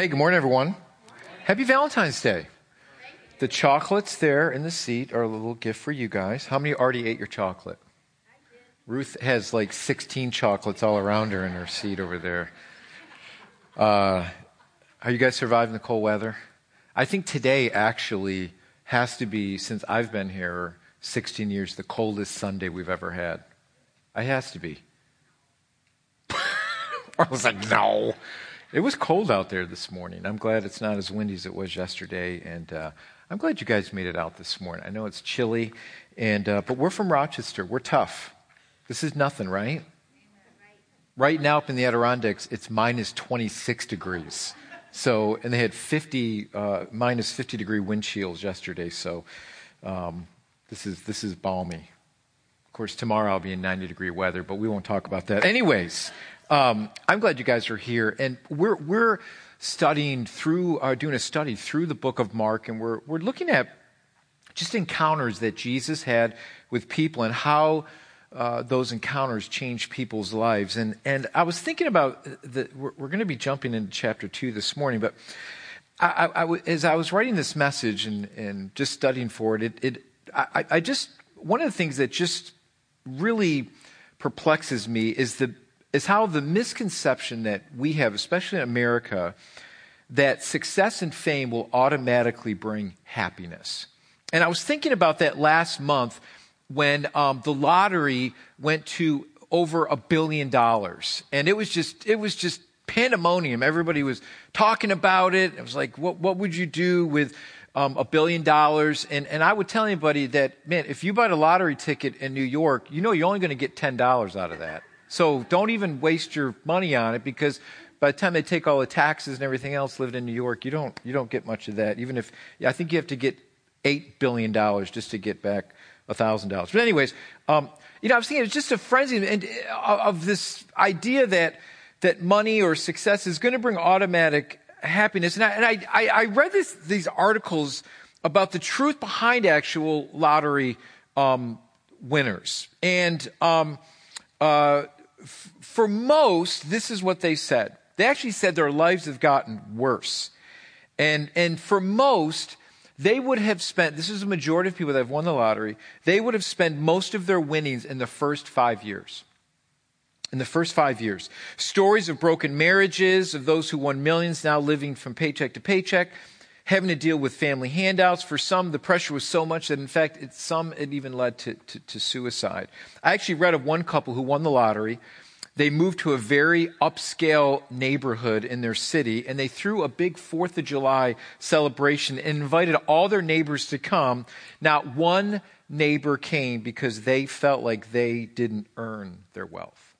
Hey, good morning, everyone. Happy Valentine's Day. The chocolates there in the seat are a little gift for you guys. How many already ate your chocolate? Ruth has like 16 chocolates all around her in her seat over there. Are you guys surviving the cold weather? I think today actually has to be, since I've been here 16 years, the coldest Sunday we've ever had. It has to be. I was like, no. It was cold out there this morning. I'm glad it's not as windy as it was yesterday, and I'm glad you guys made it out this morning. I know it's chilly, and but we're from Rochester. We're tough. This is nothing, right? Right now up in the Adirondacks, it's minus 26 degrees. So, and they had minus 50 degree wind chills yesterday. So, this is balmy. Of course, tomorrow I'll be in 90 degree weather, but we won't talk about that. Anyways. I'm glad you guys are here, and we're studying doing a study through the book of Mark, and we're looking at just encounters that Jesus had with people and how those encounters change people's lives. And I was thinking about we're going to be jumping into chapter 2 this morning, but as I was writing this message and just studying for it, one of the things that just really perplexes me is how the misconception that we have, especially in America, that success and fame will automatically bring happiness. And I was thinking about that last month when the lottery went to over $1 billion, and it was just pandemonium. Everybody was talking about it. It was like, what would you do with $1 billion? And I would tell anybody that, man, if you buy a lottery ticket in New York, you know you're only going to get $10 out of that. So don't even waste your money on it, because by the time they take all the taxes and everything else living in New York, you don't get much of that. Even if, I think you have to get $8 billion just to get back $1,000. But anyways, I was thinking it's just a frenzy of this idea that money or success is going to bring automatic happiness. And I read these articles about the truth behind actual lottery winners. For most, this is what they said. They actually said their lives have gotten worse. And for most, they would have spent, this is the majority of people that have won the lottery, they would have spent most of their winnings in the first 5 years. In the first 5 years. Stories of broken marriages, of those who won millions now living from paycheck to paycheck, having to deal with family handouts. For some, the pressure was so much that, in fact, it even led to suicide. I actually read of one couple who won the lottery. They moved to a very upscale neighborhood in their city, and they threw a big 4th of July celebration and invited all their neighbors to come. Not one neighbor came because they felt like they didn't earn their wealth.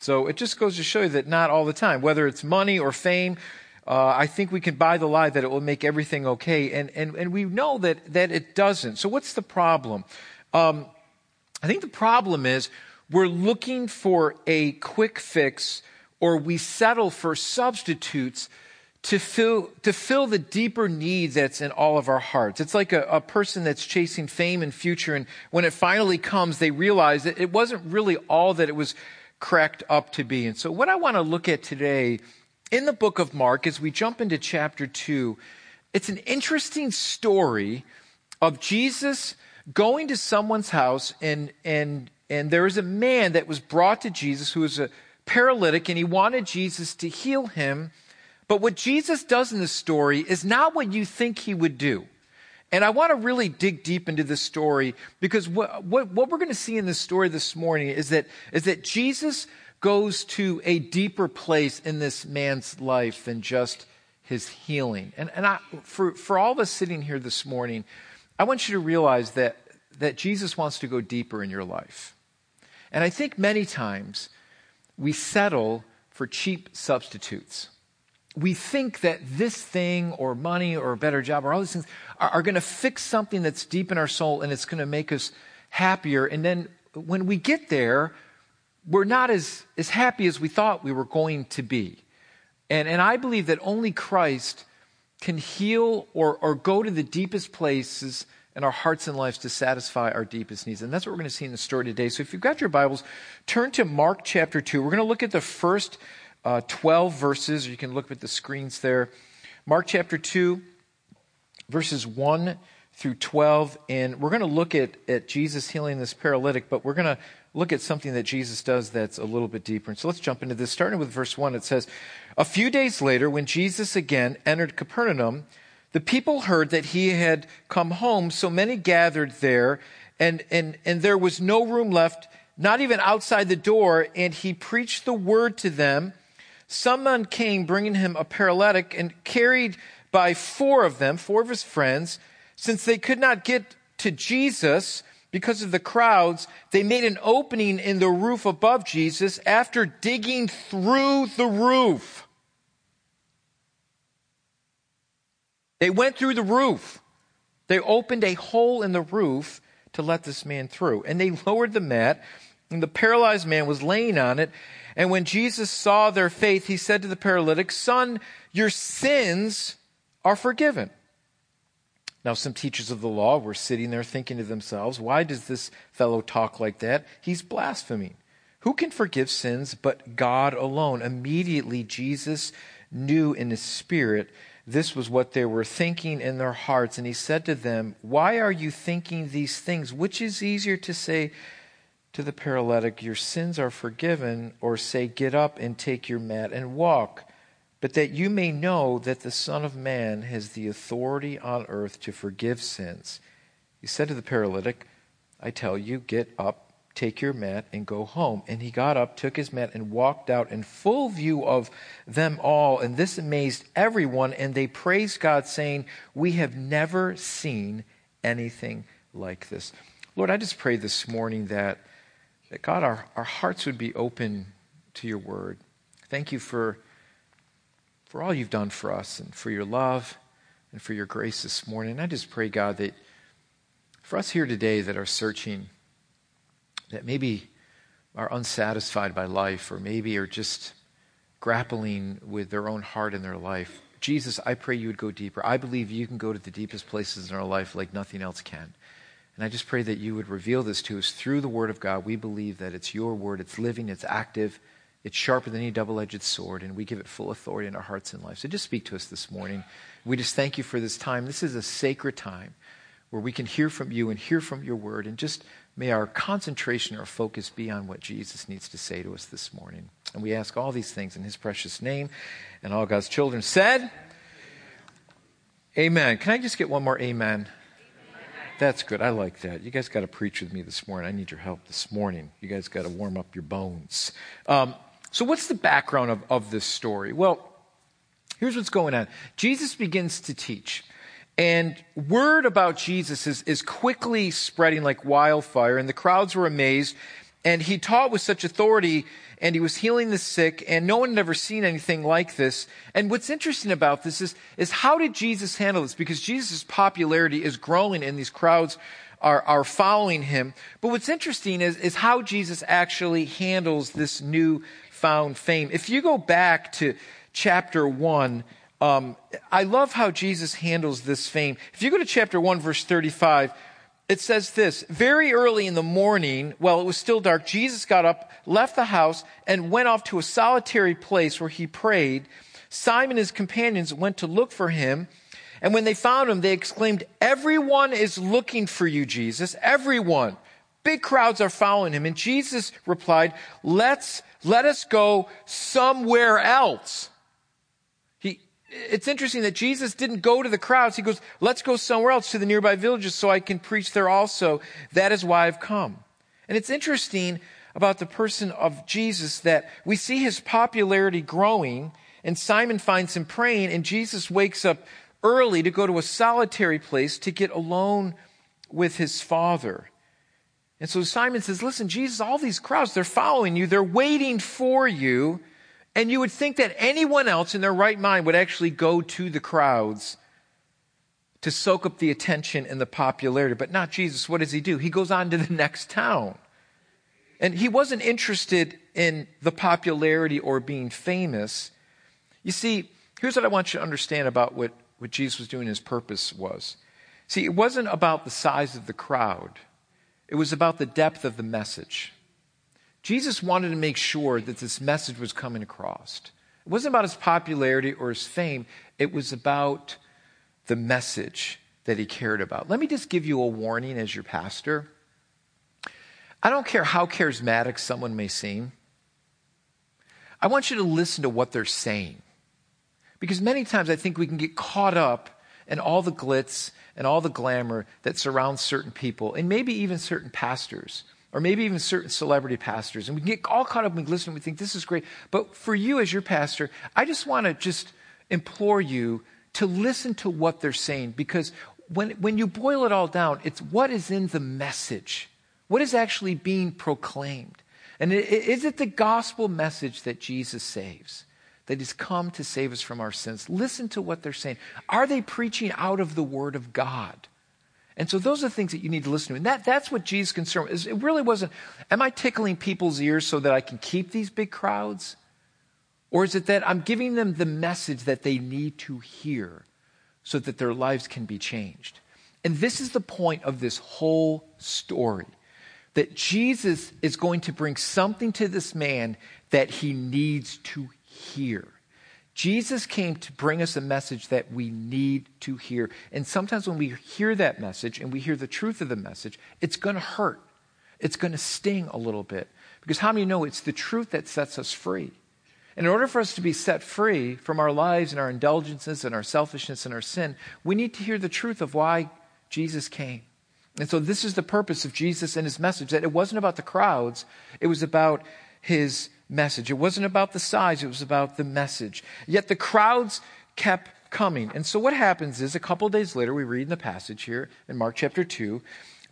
So it just goes to show you that not all the time, whether it's money or fame, I think we can buy the lie that it will make everything okay, and we know that it doesn't. So what's the problem? I think the problem is we're looking for a quick fix, or we settle for substitutes to fill the deeper need that's in all of our hearts. It's like a person that's chasing fame and future, and when it finally comes, they realize that it wasn't really all that it was cracked up to be. And so what I want to look at today in the book of Mark, as we jump into chapter 2, it's an interesting story of Jesus going to someone's house, and there is a man that was brought to Jesus who was a paralytic, and he wanted Jesus to heal him. But what Jesus does in this story is not what you think he would do. And I want to really dig deep into this story, because what we're going to see in this story this morning is that Jesus goes to a deeper place in this man's life than just his healing. And for all of us sitting here this morning, I want you to realize that Jesus wants to go deeper in your life. And I think many times we settle for cheap substitutes. We think that this thing or money or a better job or all these things are going to fix something that's deep in our soul, and it's going to make us happier. And then when we get there, we're not as happy as we thought we were going to be. And I believe that only Christ can heal or go to the deepest places in our hearts and lives to satisfy our deepest needs. And that's what we're going to see in the story today. So if you've got your Bibles, turn to Mark chapter 2. We're going to look at the first 12 verses, or you can look at the screens there. Mark chapter 2, verses 1 through 12, and we're going to look at Jesus healing this paralytic, but we're going to look at something that Jesus does that's a little bit deeper. And so let's jump into this. Starting with verse 1, it says, "A few days later, when Jesus again entered Capernaum, the people heard that he had come home, so many gathered there, and there was no room left, not even outside the door, and he preached the word to them. Someone came bringing him a paralytic and carried by four of his friends. Since they could not get to Jesus because of the crowds, they made an opening in the roof above Jesus after digging through the roof." They went through the roof. They opened a hole in the roof to let this man through. And they lowered the mat, and the paralyzed man was laying on it. And when Jesus saw their faith, he said to the paralytic, "Son, your sins are forgiven." Now, some teachers of the law were sitting there thinking to themselves, "Why does this fellow talk like that? He's blaspheming. Who can forgive sins but God alone?" Immediately, Jesus knew in his spirit this was what they were thinking in their hearts. And he said to them, "Why are you thinking these things? Which is easier to say to the paralytic, 'Your sins are forgiven,' or say, 'Get up and take your mat and walk'? But that you may know that the Son of Man has the authority on earth to forgive sins." He said to the paralytic, "I tell you, get up, take your mat, and go home." And he got up, took his mat, and walked out in full view of them all. And this amazed everyone, and they praised God, saying, "We have never seen anything like this." Lord, I just pray this morning that God, our hearts would be open to your word. Thank you for all you've done for us and for your love and for your grace this morning. And I just pray, God, that for us here today that are searching, that maybe are unsatisfied by life or maybe are just grappling with their own heart and their life, Jesus, I pray you would go deeper. I believe you can go to the deepest places in our life like nothing else can. And I just pray that you would reveal this to us through the word of God. We believe that it's your word. It's living, it's active, it's sharper than any double-edged sword, and we give it full authority in our hearts and lives. So just speak to us this morning. We just thank you for this time. This is a sacred time where we can hear from you and hear from your word, and just may our concentration, our focus be on what Jesus needs to say to us this morning. And we ask all these things in his precious name, and all God's children said, amen. Can I just get one more amen? That's good. I like that. You guys got to preach with me this morning. I need your help this morning. You guys got to warm up your bones. So what's the background of this story? Well, here's what's going on. Jesus begins to teach, and word about Jesus is quickly spreading like wildfire, and the crowds were amazed, and he taught with such authority, and he was healing the sick, and no one had ever seen anything like this. And what's interesting about this is how did Jesus handle this? Because Jesus' popularity is growing, and these crowds are following him. But what's interesting is how Jesus actually handles this new found fame. If you go back to chapter 1, I love how Jesus handles this fame. If you go to chapter 1, verse 35, it says this: "Very early in the morning, while it was still dark, Jesus got up, left the house, and went off to a solitary place where he prayed. Simon and his companions went to look for him, and when they found him, they exclaimed, 'Everyone is looking for you, Jesus, everyone. Big crowds are following him.' And Jesus replied, 'Let us go somewhere else.'" It's interesting that Jesus didn't go to the crowds. He goes, "Let's go somewhere else to the nearby villages so I can preach there also. That is why I've come." And it's interesting about the person of Jesus that we see his popularity growing, and Simon finds him praying, and Jesus wakes up early to go to a solitary place to get alone with his Father. And so Simon says, "Listen, Jesus, all these crowds, they're following you. They're waiting for you." And you would think that anyone else in their right mind would actually go to the crowds to soak up the attention and the popularity. But not Jesus. What does he do? He goes on to the next town. And he wasn't interested in the popularity or being famous. You see, here's what I want you to understand about what Jesus was doing. His purpose was, see, it wasn't about the size of the crowd. It was about the depth of the message. Jesus wanted to make sure that this message was coming across. It wasn't about his popularity or his fame. It was about the message that he cared about. Let me just give you a warning as your pastor. I don't care how charismatic someone may seem. I want you to listen to what they're saying. Because many times I think we can get caught up in all the glitz and all the glamour that surrounds certain people, and maybe even certain pastors, or maybe even certain celebrity pastors. And we can get all caught up and listen, and we think this is great. But for you as your pastor, I just want to just implore you to listen to what they're saying. Because when you boil it all down, it's what is in the message. What is actually being proclaimed? And is it the gospel message that Jesus saves? That he's come to save us from our sins? Listen to what they're saying. Are they preaching out of the word of God? And so those are things that you need to listen to. And that's what Jesus' concern was. It really wasn't, am I tickling people's ears so that I can keep these big crowds? Or is it that I'm giving them the message that they need to hear so that their lives can be changed? And this is the point of this whole story, that Jesus is going to bring something to this man that he needs to hear. Jesus came to bring us a message that we need to hear. And sometimes when we hear that message and we hear the truth of the message, it's going to hurt. It's going to sting a little bit. Because how many know it's the truth that sets us free? And in order for us to be set free from our lives and our indulgences and our selfishness and our sin, we need to hear the truth of why Jesus came. And so this is the purpose of Jesus and his message, that it wasn't about the crowds, it was about his message. It wasn't about the size, it was about the message. Yet the crowds kept coming. And so what happens is, a couple of days later, we read in the passage here in Mark chapter 2,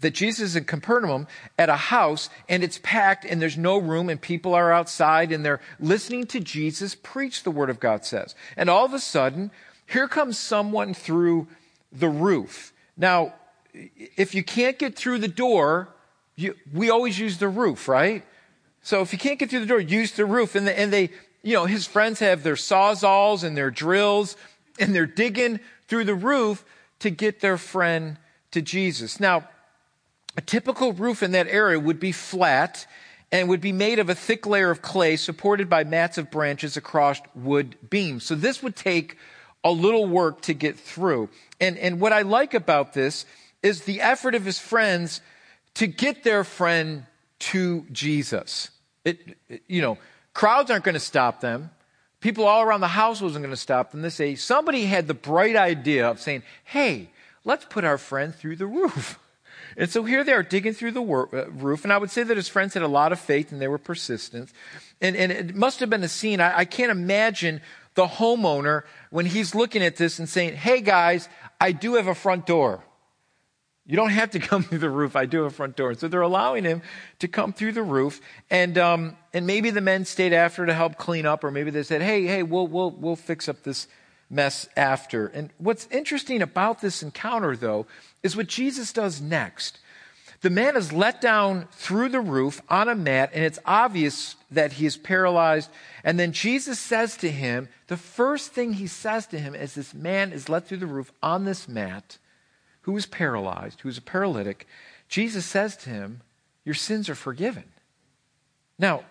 that Jesus is in Capernaum at a house, and it's packed, and there's no room, and people are outside, and they're listening to Jesus preach, the word of God says. And all of a sudden, here comes someone through the roof. Now, if you can't get through the door, we always use the roof, right? So if you can't get through the door, use the roof. And they, you know, his friends have their sawzalls and their drills, and they're digging through the roof to get their friend to Jesus. Now, a typical roof in that area would be flat and would be made of a thick layer of clay supported by mats of branches across wood beams. So this would take a little work to get through. And what I like about this is the effort of his friends to get their friend to Jesus. Crowds aren't going to stop them. People all around the house wasn't going to stop them. They say somebody had the bright idea of saying, hey, let's put our friend through the roof. And so here they are digging through the roof. And I would say that his friends had a lot of faith and they were persistent. And it must have been a scene. I can't imagine the homeowner when he's looking at this and saying, hey, guys, I do have a front door. You don't have to come through the roof. I do have a front door. So they're allowing him to come through the roof. And maybe the men stayed after to help clean up, or maybe they said, hey, we'll fix up this mess after. And what's interesting about this encounter, though, is what Jesus does next. The man is let down through the roof on a mat, and it's obvious that he is paralyzed. And then Jesus says to him, the first thing he says to him as this man is let through the roof on this mat, who is paralyzed, who is a paralytic, Jesus says to him, your sins are forgiven. Now,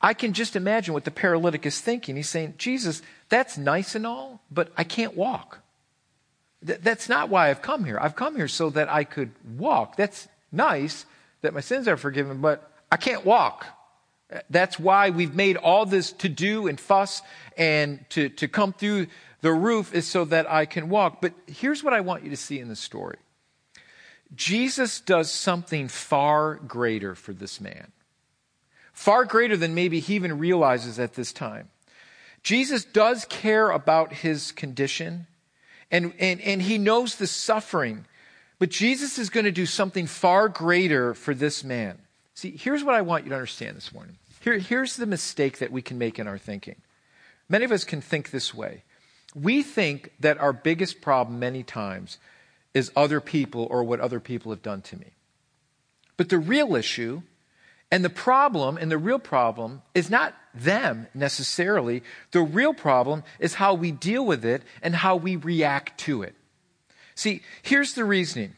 I can just imagine what the paralytic is thinking. He's saying, Jesus, that's nice and all, but I can't walk. That's not why I've come here. I've come here so that I could walk. That's nice that my sins are forgiven, but I can't walk. That's why we've made all this to do and fuss and to come through the roof is so that I can walk. But here's what I want you to see in the story. Jesus does something far greater for this man. Far greater than maybe he even realizes at this time. Jesus does care about his condition, and he knows the suffering. But Jesus is going to do something far greater for this man. See, here's what I want you to understand this morning. Here's the mistake that we can make in our thinking. Many of us can think this way. We think that our biggest problem many times is other people or what other people have done to me. But the real issue and the problem and the real problem is not them necessarily. The real problem is how we deal with it and how we react to it. See, here's the reasoning.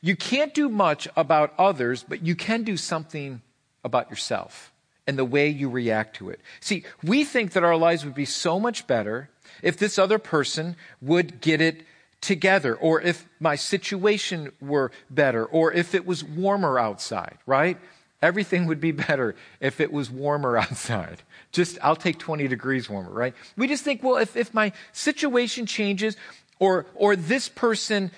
You can't do much about others, but you can do something about yourself. and the way you react to it. See, we think that our lives would be so much better if this other person would get it together, or if my situation were better, or if it was warmer outside, right? Everything would be better if it was warmer outside. Just, I'll take 20 degrees warmer, right? We just think, well, if my situation changes, or this person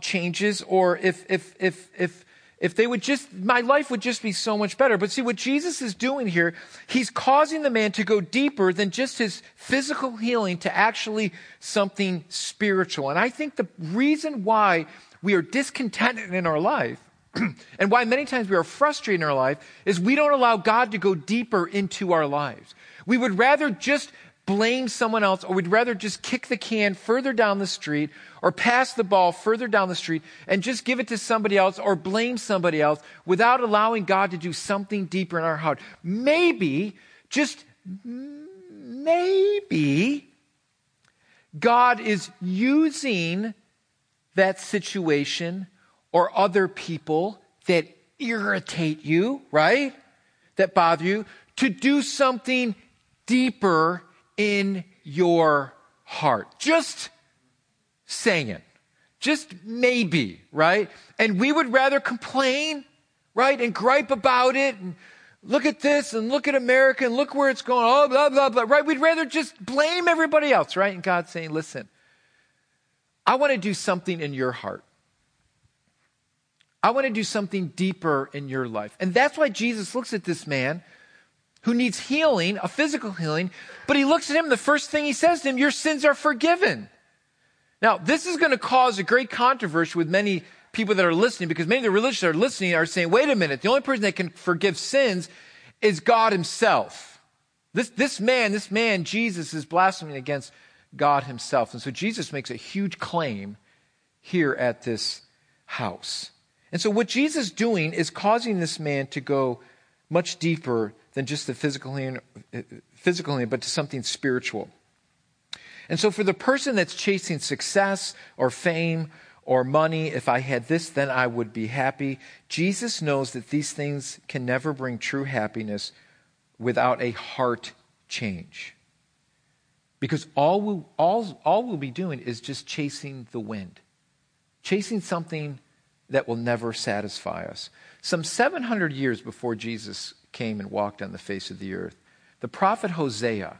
changes, or if they would just, my life would just be so much better. But see, what Jesus is doing here, he's causing the man to go deeper than just his physical healing to actually something spiritual. And I think the reason why we are discontented in our life and why many times we are frustrated in our life is we don't allow God to go deeper into our lives. We would rather just blame someone else, or we'd rather just kick the can further down the street, or pass the ball further down the street and just give it to somebody else or blame somebody else without allowing God to do something deeper in our heart. Maybe, just maybe, God is using that situation or other people that irritate you, right? That bother you, to do something deeper in your heart. Just saying it. Just maybe, right? And we would rather complain, right? And gripe about it. And look at this, and look at America, and look where it's going. Oh, blah, blah, blah, right? We'd rather just blame everybody else, right? And God's saying, listen, I want to do something in your heart. I want to do something deeper in your life. And that's why Jesus looks at this man who needs healing, a physical healing, but he looks at him, the first thing he says to him, your sins are forgiven. Now, this is going to cause a great controversy with many people that are listening, because many of the religious that are listening are saying, wait a minute, the only person that can forgive sins is God himself. This man, Jesus, is blaspheming against God himself. And so Jesus makes a huge claim here at this house. And so what Jesus is doing is causing this man to go much deeper than just the physical healing, but to something spiritual. And so for the person that's chasing success or fame or money, if I had this, then I would be happy, Jesus knows that these things can never bring true happiness without a heart change. Because all we'll be doing is just chasing the wind, chasing something that will never satisfy us. Some 700 years before Jesus came and walked on the face of the earth, the prophet Hosea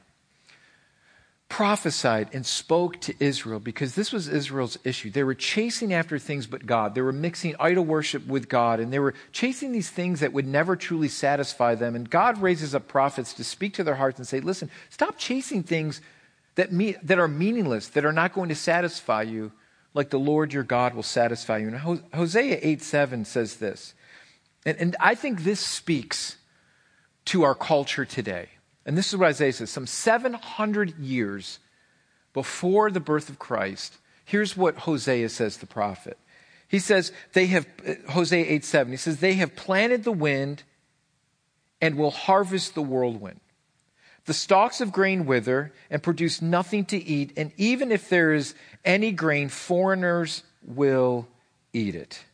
prophesied and spoke to Israel, because this was Israel's issue. They were chasing after things but God. They were mixing idol worship with God, and they were chasing these things that would never truly satisfy them. And God raises up prophets to speak to their hearts and say, listen, stop chasing things that are meaningless, that are not going to satisfy you, like the Lord your God will satisfy you. And Hosea 8:7 says this, and I think this speaks to our culture today. And this is what Isaiah says, some 700 years before the birth of Christ, here's what Hosea says, the prophet. He says, Hosea 8:7, he says, they have planted the wind and will harvest the whirlwind. The stalks of grain wither and produce nothing to eat, and even if there is any grain, foreigners will eat it.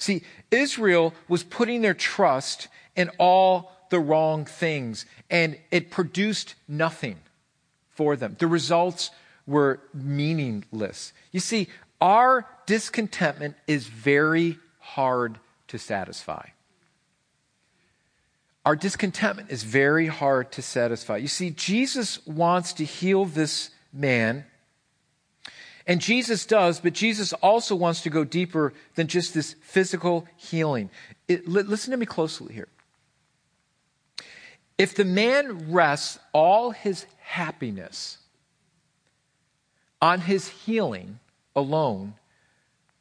See, Israel was putting their trust in all the wrong things, and it produced nothing for them. The results were meaningless. You see, our discontentment is very hard to satisfy. Our discontentment is very hard to satisfy. You see, Jesus wants to heal this man, and Jesus does, but Jesus also wants to go deeper than just this physical healing. Listen to me closely here. If the man rests all his happiness on his healing alone,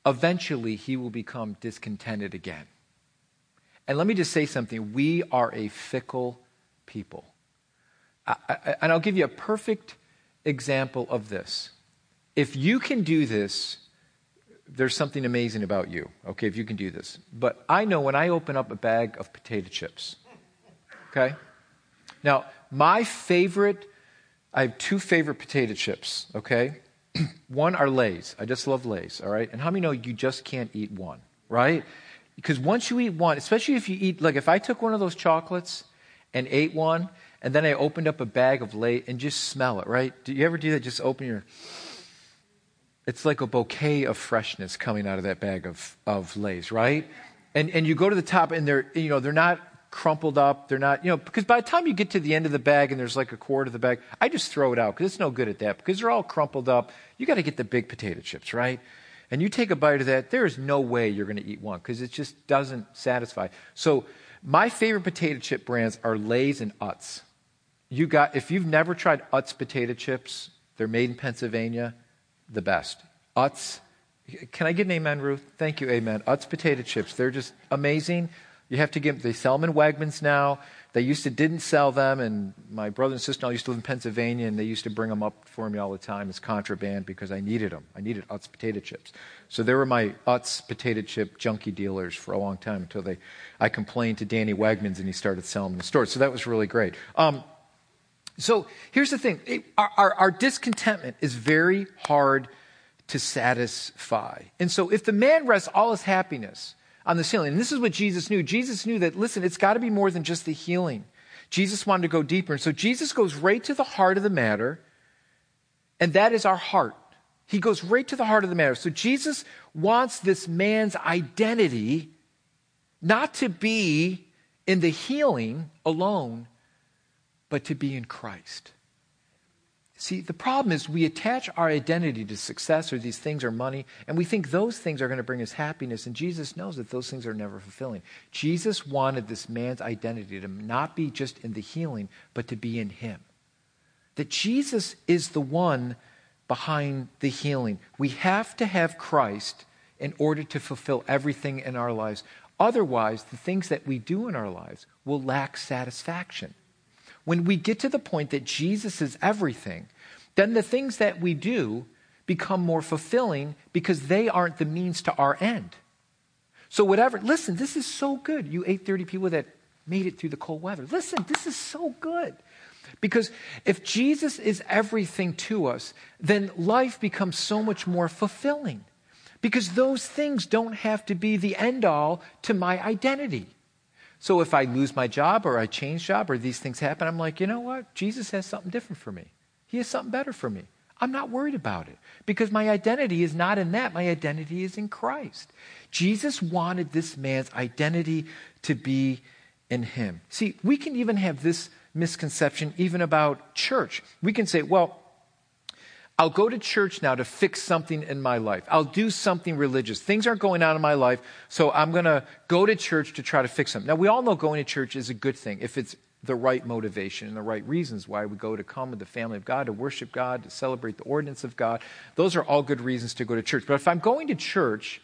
eventually he will become discontented again. And let me just say something. We are a fickle people. And I'll give you a perfect example of this. If you can do this, there's something amazing about you, okay, if you can do this. But I know when I open up a bag of potato chips, okay? Now, I have two favorite potato chips, okay? One are Lay's. I just love Lay's, all right? And how many know you just can't eat one, right? Because once you eat one, especially if you eat, like if I took one of those chocolates and ate one, and then I opened up a bag of Lay's and just smell it, right? Do you ever do that? Just open your... It's like a bouquet of freshness coming out of that bag of Lay's, right? And you go to the top, and they're not crumpled up. They're not, because by the time you get to the end of the bag and there's like a quart of the bag, I just throw it out because it's no good at that because they're all crumpled up. You got to get the big potato chips, right? And you take a bite of that, there is no way you're going to eat one because it just doesn't satisfy. So my favorite potato chip brands are Lay's and Utz. If you've never tried Utz potato chips, they're made in Pennsylvania. The best. Utz. Can I get an amen, Ruth? Thank you, amen. Utz potato chips. They're just amazing. You have to get them. They sell them in Wegmans now. They used to didn't sell them, and my brother and sister-in-law used to live in Pennsylvania, and they used to bring them up for me all the time as contraband because I needed them. I needed Utz potato chips. So they were my Utz potato chip junkie dealers for a long time until I complained to Danny Wegmans, and he started selling them in the store. So that was really great. So here's the thing. Our discontentment is very hard to satisfy. And so if the man rests all his happiness on the healing, and this is what Jesus knew. Jesus knew that, listen, it's got to be more than just the healing. Jesus wanted to go deeper. And so Jesus goes right to the heart of the matter, and that is our heart. He goes right to the heart of the matter. So Jesus wants this man's identity not to be in the healing alone, but to be in Christ. See, the problem is we attach our identity to success or these things or money, and we think those things are going to bring us happiness, and Jesus knows that those things are never fulfilling. Jesus wanted this man's identity to not be just in the healing, but to be in him. That Jesus is the one behind the healing. We have to have Christ in order to fulfill everything in our lives. Otherwise, the things that we do in our lives will lack satisfaction. When we get to the point that Jesus is everything, then the things that we do become more fulfilling because they aren't the means to our end. So whatever, listen, this is so good. You 830 people that made it through the cold weather. Listen, this is so good. Because if Jesus is everything to us, then life becomes so much more fulfilling. Because those things don't have to be the end all to my identity. So if I lose my job or I change job or these things happen, I'm like, you know what? Jesus has something different for me. He has something better for me. I'm not worried about it because my identity is not in that. My identity is in Christ. Jesus wanted this man's identity to be in him. See, we can even have this misconception even about church. We can say, well, I'll go to church now to fix something in my life. I'll do something religious. Things aren't going on in my life, so I'm going to go to church to try to fix them. Now, we all know going to church is a good thing if it's the right motivation and the right reasons why we go to come with the family of God, to worship God, to celebrate the ordinance of God. Those are all good reasons to go to church. But if I'm going to church,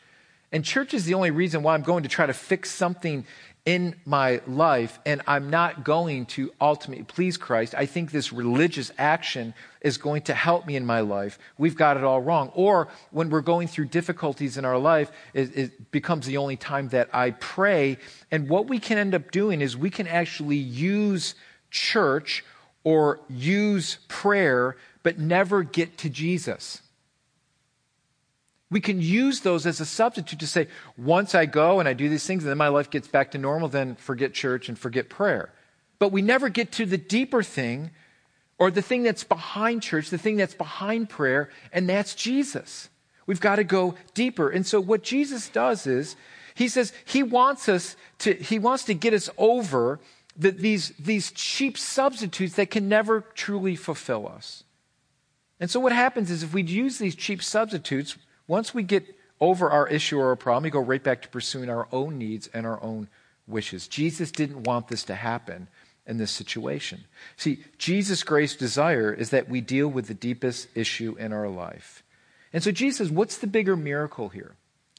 and church is the only reason why I'm going to try to fix something in my life, and I'm not going to ultimately please Christ, I think this religious action is going to help me in my life. We've got it all wrong. Or when we're going through difficulties in our life, it becomes the only time that I pray. And what we can end up doing is we can actually use church or use prayer, but never get to Jesus. We can use those as a substitute to say, once I go and I do these things and then my life gets back to normal, then forget church and forget prayer. But we never get to the deeper thing or the thing that's behind church, the thing that's behind prayer, and that's Jesus. We've got to go deeper. And so what Jesus does is he says he wants to get us over these cheap substitutes that can never truly fulfill us. And so what happens is if we use these cheap substitutes, once we get over our issue or our problem, we go right back to pursuing our own needs and our own wishes. Jesus didn't want this to happen in this situation. See, Jesus' grace desire is that we deal with the deepest issue in our life. And so Jesus says, what's the bigger miracle here?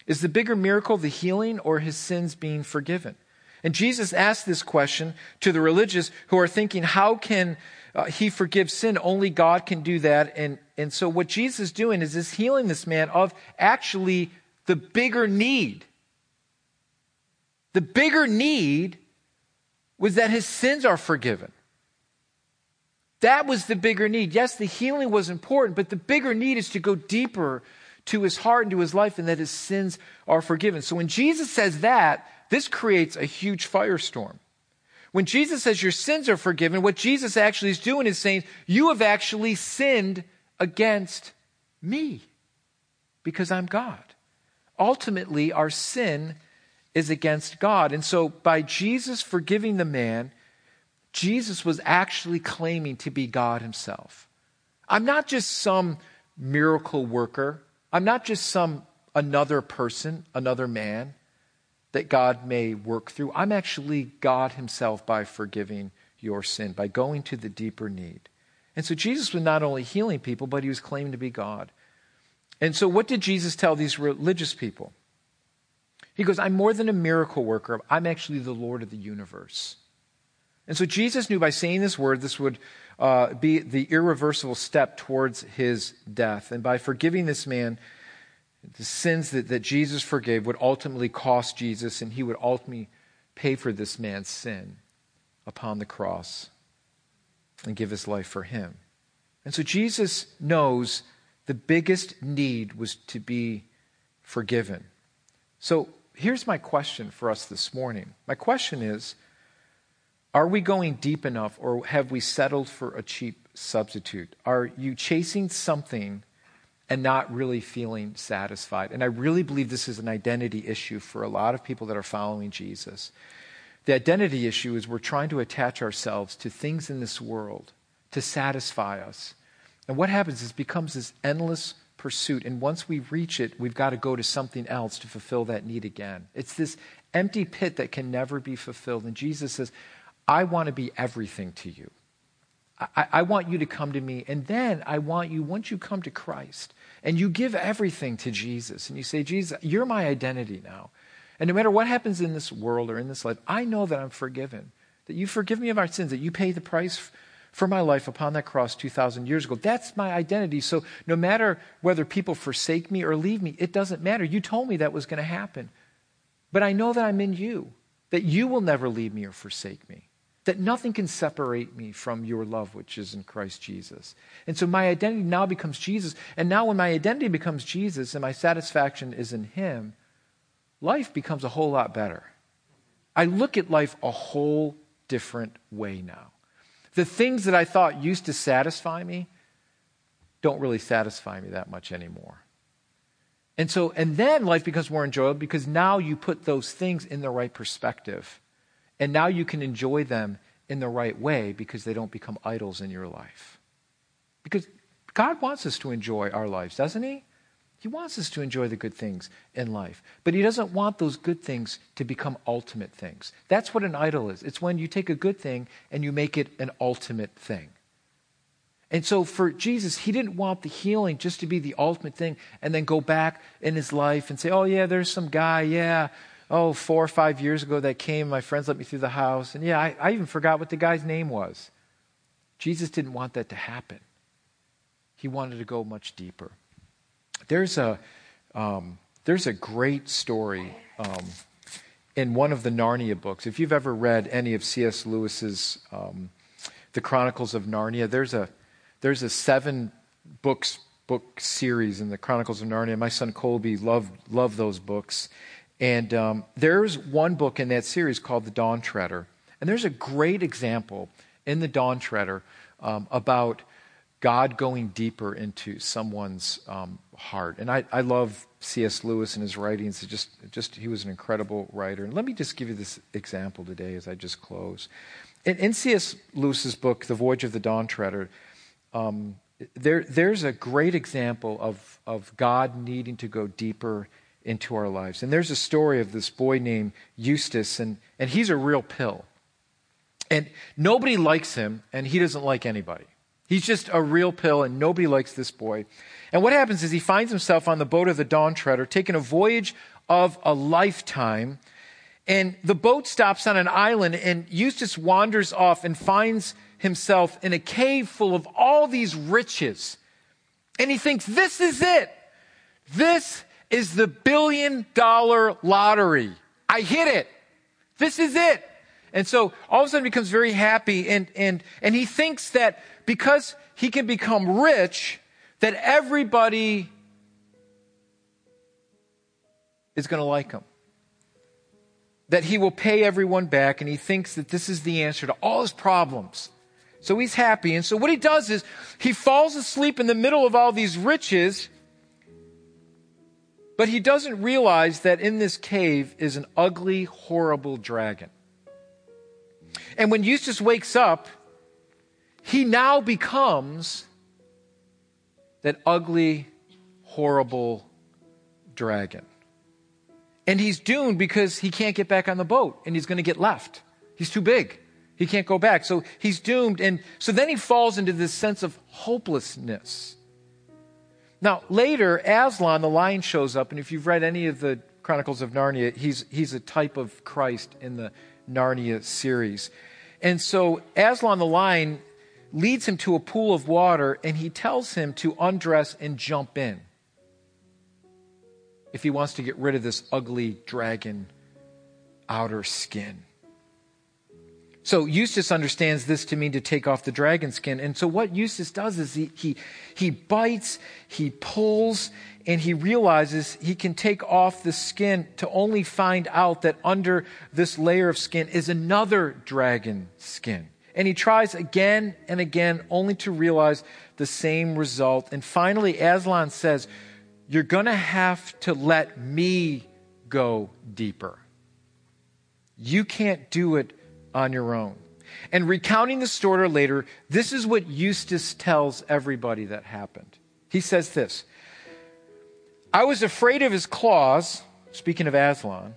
Is the bigger miracle the healing or his sins being forgiven? And Jesus asked this question to the religious who are thinking, how can he forgive sin? Only God can do that. And so what Jesus is doing is healing this man of actually the bigger need. The bigger need was that his sins are forgiven. That was the bigger need. Yes, the healing was important, but the bigger need is to go deeper to his heart and to his life and that his sins are forgiven. So when Jesus says that, this creates a huge firestorm. When Jesus says your sins are forgiven, what Jesus actually is doing is saying, you have actually sinned against me because I'm God. Ultimately, our sin is against God. And so by Jesus forgiving the man, Jesus was actually claiming to be God himself. I'm not just some miracle worker. I'm not just some another person, another man that God may work through. I'm actually God himself by forgiving your sin, by going to the deeper need. And so Jesus was not only healing people, but he was claiming to be God. And so what did Jesus tell these religious people? He goes, I'm more than a miracle worker. I'm actually the Lord of the universe. And so Jesus knew by saying this word, this would be the irreversible step towards his death. And by forgiving this man, the sins that Jesus forgave would ultimately cost Jesus, and he would ultimately pay for this man's sin upon the cross and give his life for him. And so Jesus knows the biggest need was to be forgiven. So here's my question for us this morning. My question is, are we going deep enough, or have we settled for a cheap substitute? Are you chasing something and not really feeling satisfied? And I really believe this is an identity issue for a lot of people that are following Jesus. The identity issue is we're trying to attach ourselves to things in this world to satisfy us. And what happens is it becomes this endless pursuit. And once we reach it, we've got to go to something else to fulfill that need again. It's this empty pit that can never be fulfilled. And Jesus says, I want to be everything to you. I want you to come to me. And then I want you, once you come to Christ and you give everything to Jesus and you say, Jesus, you're my identity now. And no matter what happens in this world or in this life, I know that I'm forgiven, that you forgive me of our sins, that you pay the price for my life upon that cross 2,000 years ago. That's my identity. So no matter whether people forsake me or leave me, it doesn't matter. You told me that was going to happen. But I know that I'm in you, that you will never leave me or forsake me, that nothing can separate me from your love, which is in Christ Jesus. And so my identity now becomes Jesus. And now when my identity becomes Jesus and my satisfaction is in him, life becomes a whole lot better. I look at life a whole different way now. The things that I thought used to satisfy me don't really satisfy me that much anymore. And so, and then life becomes more enjoyable because now you put those things in the right perspective. And now you can enjoy them in the right way because they don't become idols in your life. Because God wants us to enjoy our lives, doesn't he? He wants us to enjoy the good things in life. But he doesn't want those good things to become ultimate things. That's what an idol is. It's when you take a good thing and you make it an ultimate thing. And so for Jesus, he didn't want the healing just to be the ultimate thing and then go back in his life and say, oh yeah, there's some guy, yeah, oh, 4 or 5 years ago that came, my friends let me through the house, and yeah, I even forgot what the guy's name was. Jesus didn't want that to happen. He wanted to go much deeper. There's a great story in one of the Narnia books. If you've ever read any of C.S. Lewis's The Chronicles of Narnia, there's a 7-book series in The Chronicles of Narnia. My son Colby loved those books, and there's one book in that series called The Dawn Treader, and there's a great example in The Dawn Treader about God going deeper into someone's heart. And I love C.S. Lewis and his writings. Just he was an incredible writer. And let me just give you this example today as I just close. In C.S. Lewis's book, The Voyage of the Dawn Treader, there's a great example of God needing to go deeper into our lives. And there's a story of this boy named Eustace, and he's a real pill. And nobody likes him, and he doesn't like anybody. He's just a real pill, and nobody likes this boy. And what happens is he finds himself on the boat of the Dawn Treader, taking a voyage of a lifetime. And the boat stops on an island, and Eustace wanders off and finds himself in a cave full of all these riches. And he thinks, this is it. This is the $1 billion lottery. I hit it. This is it. And so all of a sudden he becomes very happy, and he thinks that because he can become rich, that everybody is going to like him. that he will pay everyone back, and he thinks that this is the answer to all his problems. So he's happy. And so what he does is he falls asleep in the middle of all these riches, but he doesn't realize that in this cave is an ugly, horrible dragon. And when Eustace wakes up, he now becomes that ugly, horrible dragon. And he's doomed because he can't get back on the boat, and he's going to get left. He's too big. He can't go back. So he's doomed. And so then he falls into this sense of hopelessness. Now, later, Aslan, the lion, shows up. And if you've read any of the Chronicles of Narnia, he's a type of Christ in the Narnia series. And so Aslan, the lion, leads him to a pool of water, and he tells him to undress and jump in if he wants to get rid of this ugly dragon outer skin. So Eustace understands this to mean to take off the dragon skin. And so what Eustace does is he bites, he pulls, and he realizes he can take off the skin, to only find out that under this layer of skin is another dragon skin. And he tries again and again, only to realize the same result. And finally, Aslan says, "You're going to have to let me go deeper. You can't do it on your own." And recounting the story later, this is what Eustace tells everybody that happened. He says this: "I was afraid of his claws," speaking of Aslan,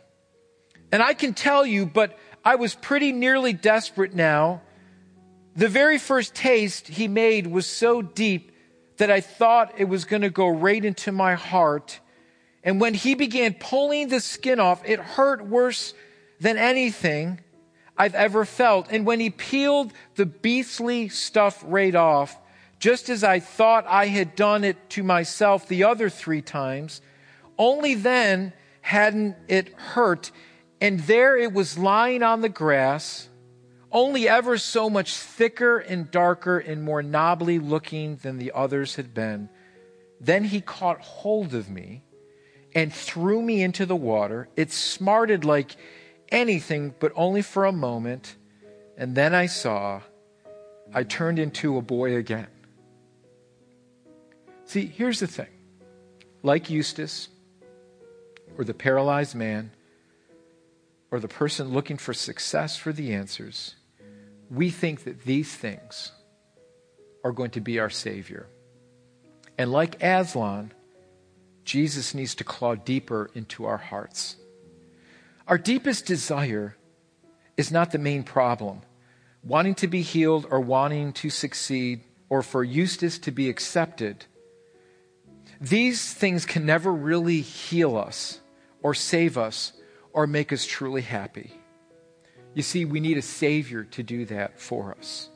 "and I can tell you, but I was pretty nearly desperate now. The very first taste he made was so deep that I thought it was going to go right into my heart. And when he began pulling the skin off, it hurt worse than anything I've ever felt. And when he peeled the beastly stuff right off, just as I thought I had done it to myself the other three times, only then hadn't it hurt. And there it was lying on the grass, only ever so much thicker and darker and more knobbly looking than the others had been. Then he caught hold of me and threw me into the water. It smarted like anything, but only for a moment. And then I saw I turned into a boy again." See, here's the thing. Like Eustace, or the paralyzed man, or the person looking for success for the answers, we think that these things are going to be our Savior. And like Aslan, Jesus needs to claw deeper into our hearts. Our deepest desire is not the main problem. Wanting to be healed, or wanting to succeed, or for Eustace to be accepted, these things can never really heal us or save us or make us truly happy. You see, we need a Savior to do that for us.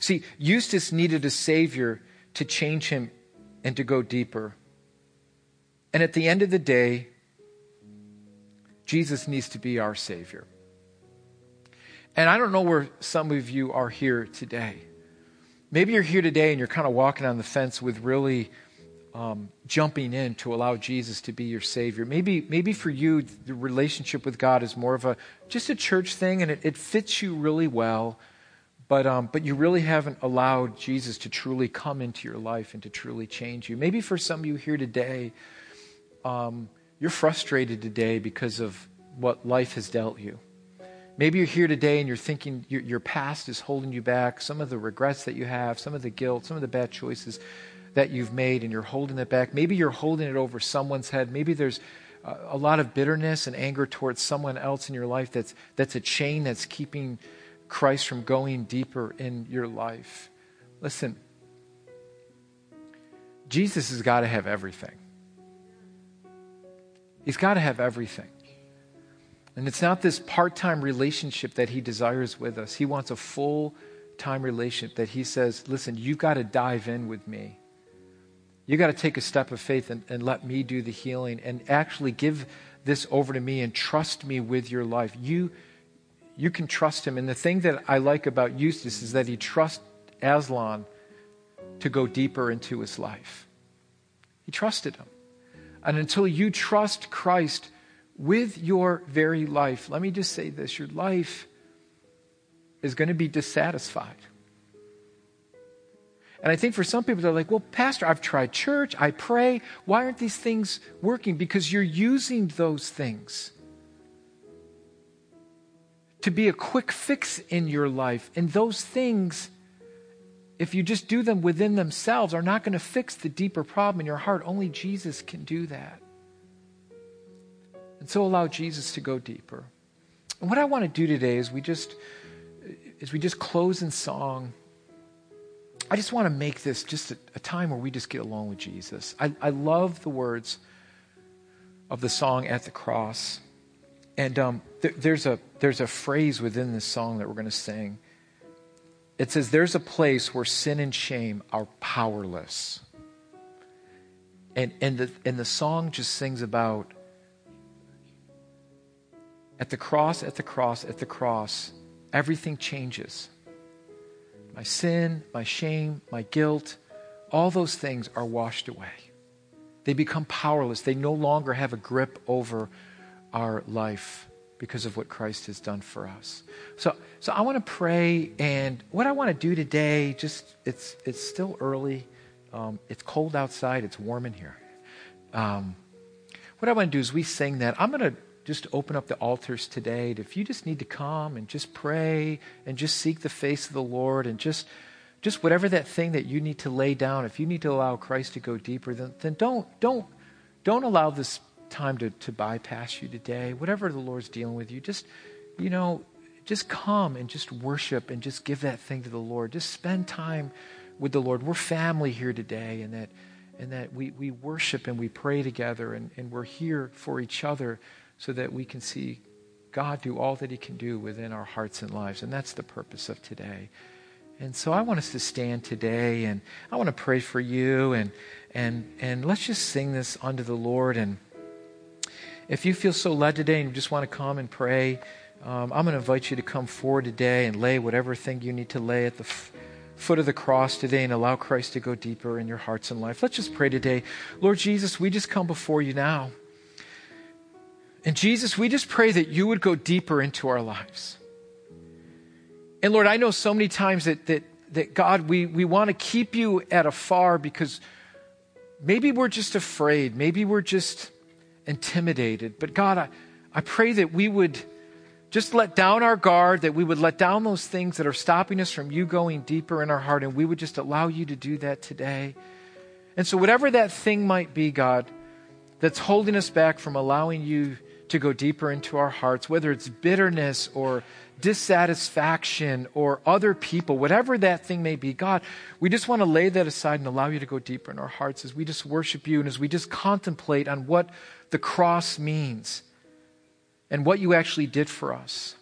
See, Eustace needed a Savior to change him and to go deeper. And at the end of the day, Jesus needs to be our Savior. And I don't know where some of you are here today. Maybe you're here today and you're kind of walking on the fence with really jumping in to allow Jesus to be your Savior. Maybe for you, the relationship with God is more of just a church thing, and it fits you really well, but you really haven't allowed Jesus to truly come into your life and to truly change you. Maybe for some of you here today, you're frustrated today because of what life has dealt you. Maybe you're here today and you're thinking your past is holding you back, some of the regrets that you have, some of the guilt, some of the bad choices that you've made, and you're holding it back. Maybe you're holding it over someone's head. Maybe there's a lot of bitterness and anger towards someone else in your life that's a chain that's keeping Christ from going deeper in your life. Listen, Jesus has got to have everything. He's got to have everything. And it's not this part-time relationship that he desires with us. He wants a full-time relationship that he says, "Listen, you've got to dive in with me. You've got to take a step of faith and let me do the healing, and actually give this over to me and trust me with your life." You can trust him. And the thing that I like about Eustace is that he trusts Aslan to go deeper into his life. He trusted him. And until you trust Christ with your very life. Let me just say this. Your life is going to be dissatisfied. And I think for some people, they're like, well, Pastor, I've tried church, I pray. Why aren't these things working? Because you're using those things to be a quick fix in your life. And those things, if you just do them within themselves, are not going to fix the deeper problem in your heart. Only Jesus can do that. And so allow Jesus to go deeper. And what I want to do today is we just close in song. I just want to make this just a time where we just get along with Jesus. I love the words of the song At the Cross. And there's a phrase within this song that we're going to sing. It says, there's a place where sin and shame are powerless. And the song just sings about at the cross, at the cross, at the cross, everything changes. My sin, my shame, my guilt, all those things are washed away. They become powerless. They no longer have a grip over our life because of what Christ has done for us. So I want to pray, and what I want to do today, just it's still early. It's cold outside. It's warm in here. What I want to do is we sing that. I'm going to just open up the altars today. If you just need to come and just pray and just seek the face of the Lord and just whatever that thing that you need to lay down, if you need to allow Christ to go deeper, then don't allow this time to bypass you today. Whatever the Lord's dealing with you, just come and just worship and just give that thing to the Lord. Just spend time with the Lord. We're family here today, and that we worship and we pray together, and we're here for each other, so that we can see God do all that he can do within our hearts and lives. And that's the purpose of today. And so I want us to stand today, and I want to pray for you, and let's just sing this unto the Lord. And if you feel so led today and you just want to come and pray, I'm going to invite you to come forward today and lay whatever thing you need to lay at the foot of the cross today, and allow Christ to go deeper in your hearts and life. Let's just pray today. Lord Jesus, we just come before you now. And Jesus, we just pray that you would go deeper into our lives. And Lord, I know so many times that God, we want to keep you at afar because maybe we're just afraid. Maybe we're just intimidated. But God, I pray that we would just let down our guard, that we would let down those things that are stopping us from you going deeper in our heart, and we would just allow you to do that today. And so whatever that thing might be, God, that's holding us back from allowing you to go deeper into our hearts, whether it's bitterness or dissatisfaction or other people, whatever that thing may be, God, we just want to lay that aside and allow you to go deeper in our hearts as we just worship you and as we just contemplate on what the cross means and what you actually did for us.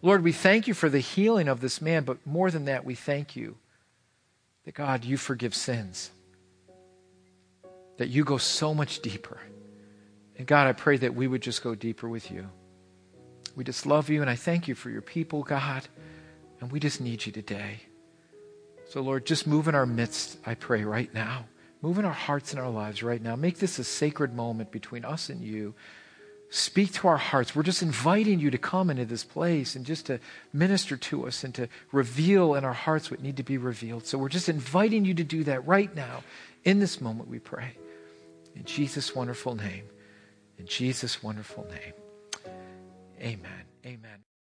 Lord, we thank you for the healing of this man, but more than that, we thank you that, God, you forgive sins, that you go so much deeper. And God, I pray that we would just go deeper with you. We just love you, and I thank you for your people, God, and we just need you today. So Lord, just move in our midst, I pray, right now. Move in our hearts and our lives right now. Make this a sacred moment between us and you. Speak to our hearts. We're just inviting you to come into this place and just to minister to us and to reveal in our hearts what need to be revealed. So we're just inviting you to do that right now. In this moment we pray. In Jesus' wonderful name. In Jesus' wonderful name. Amen. Amen.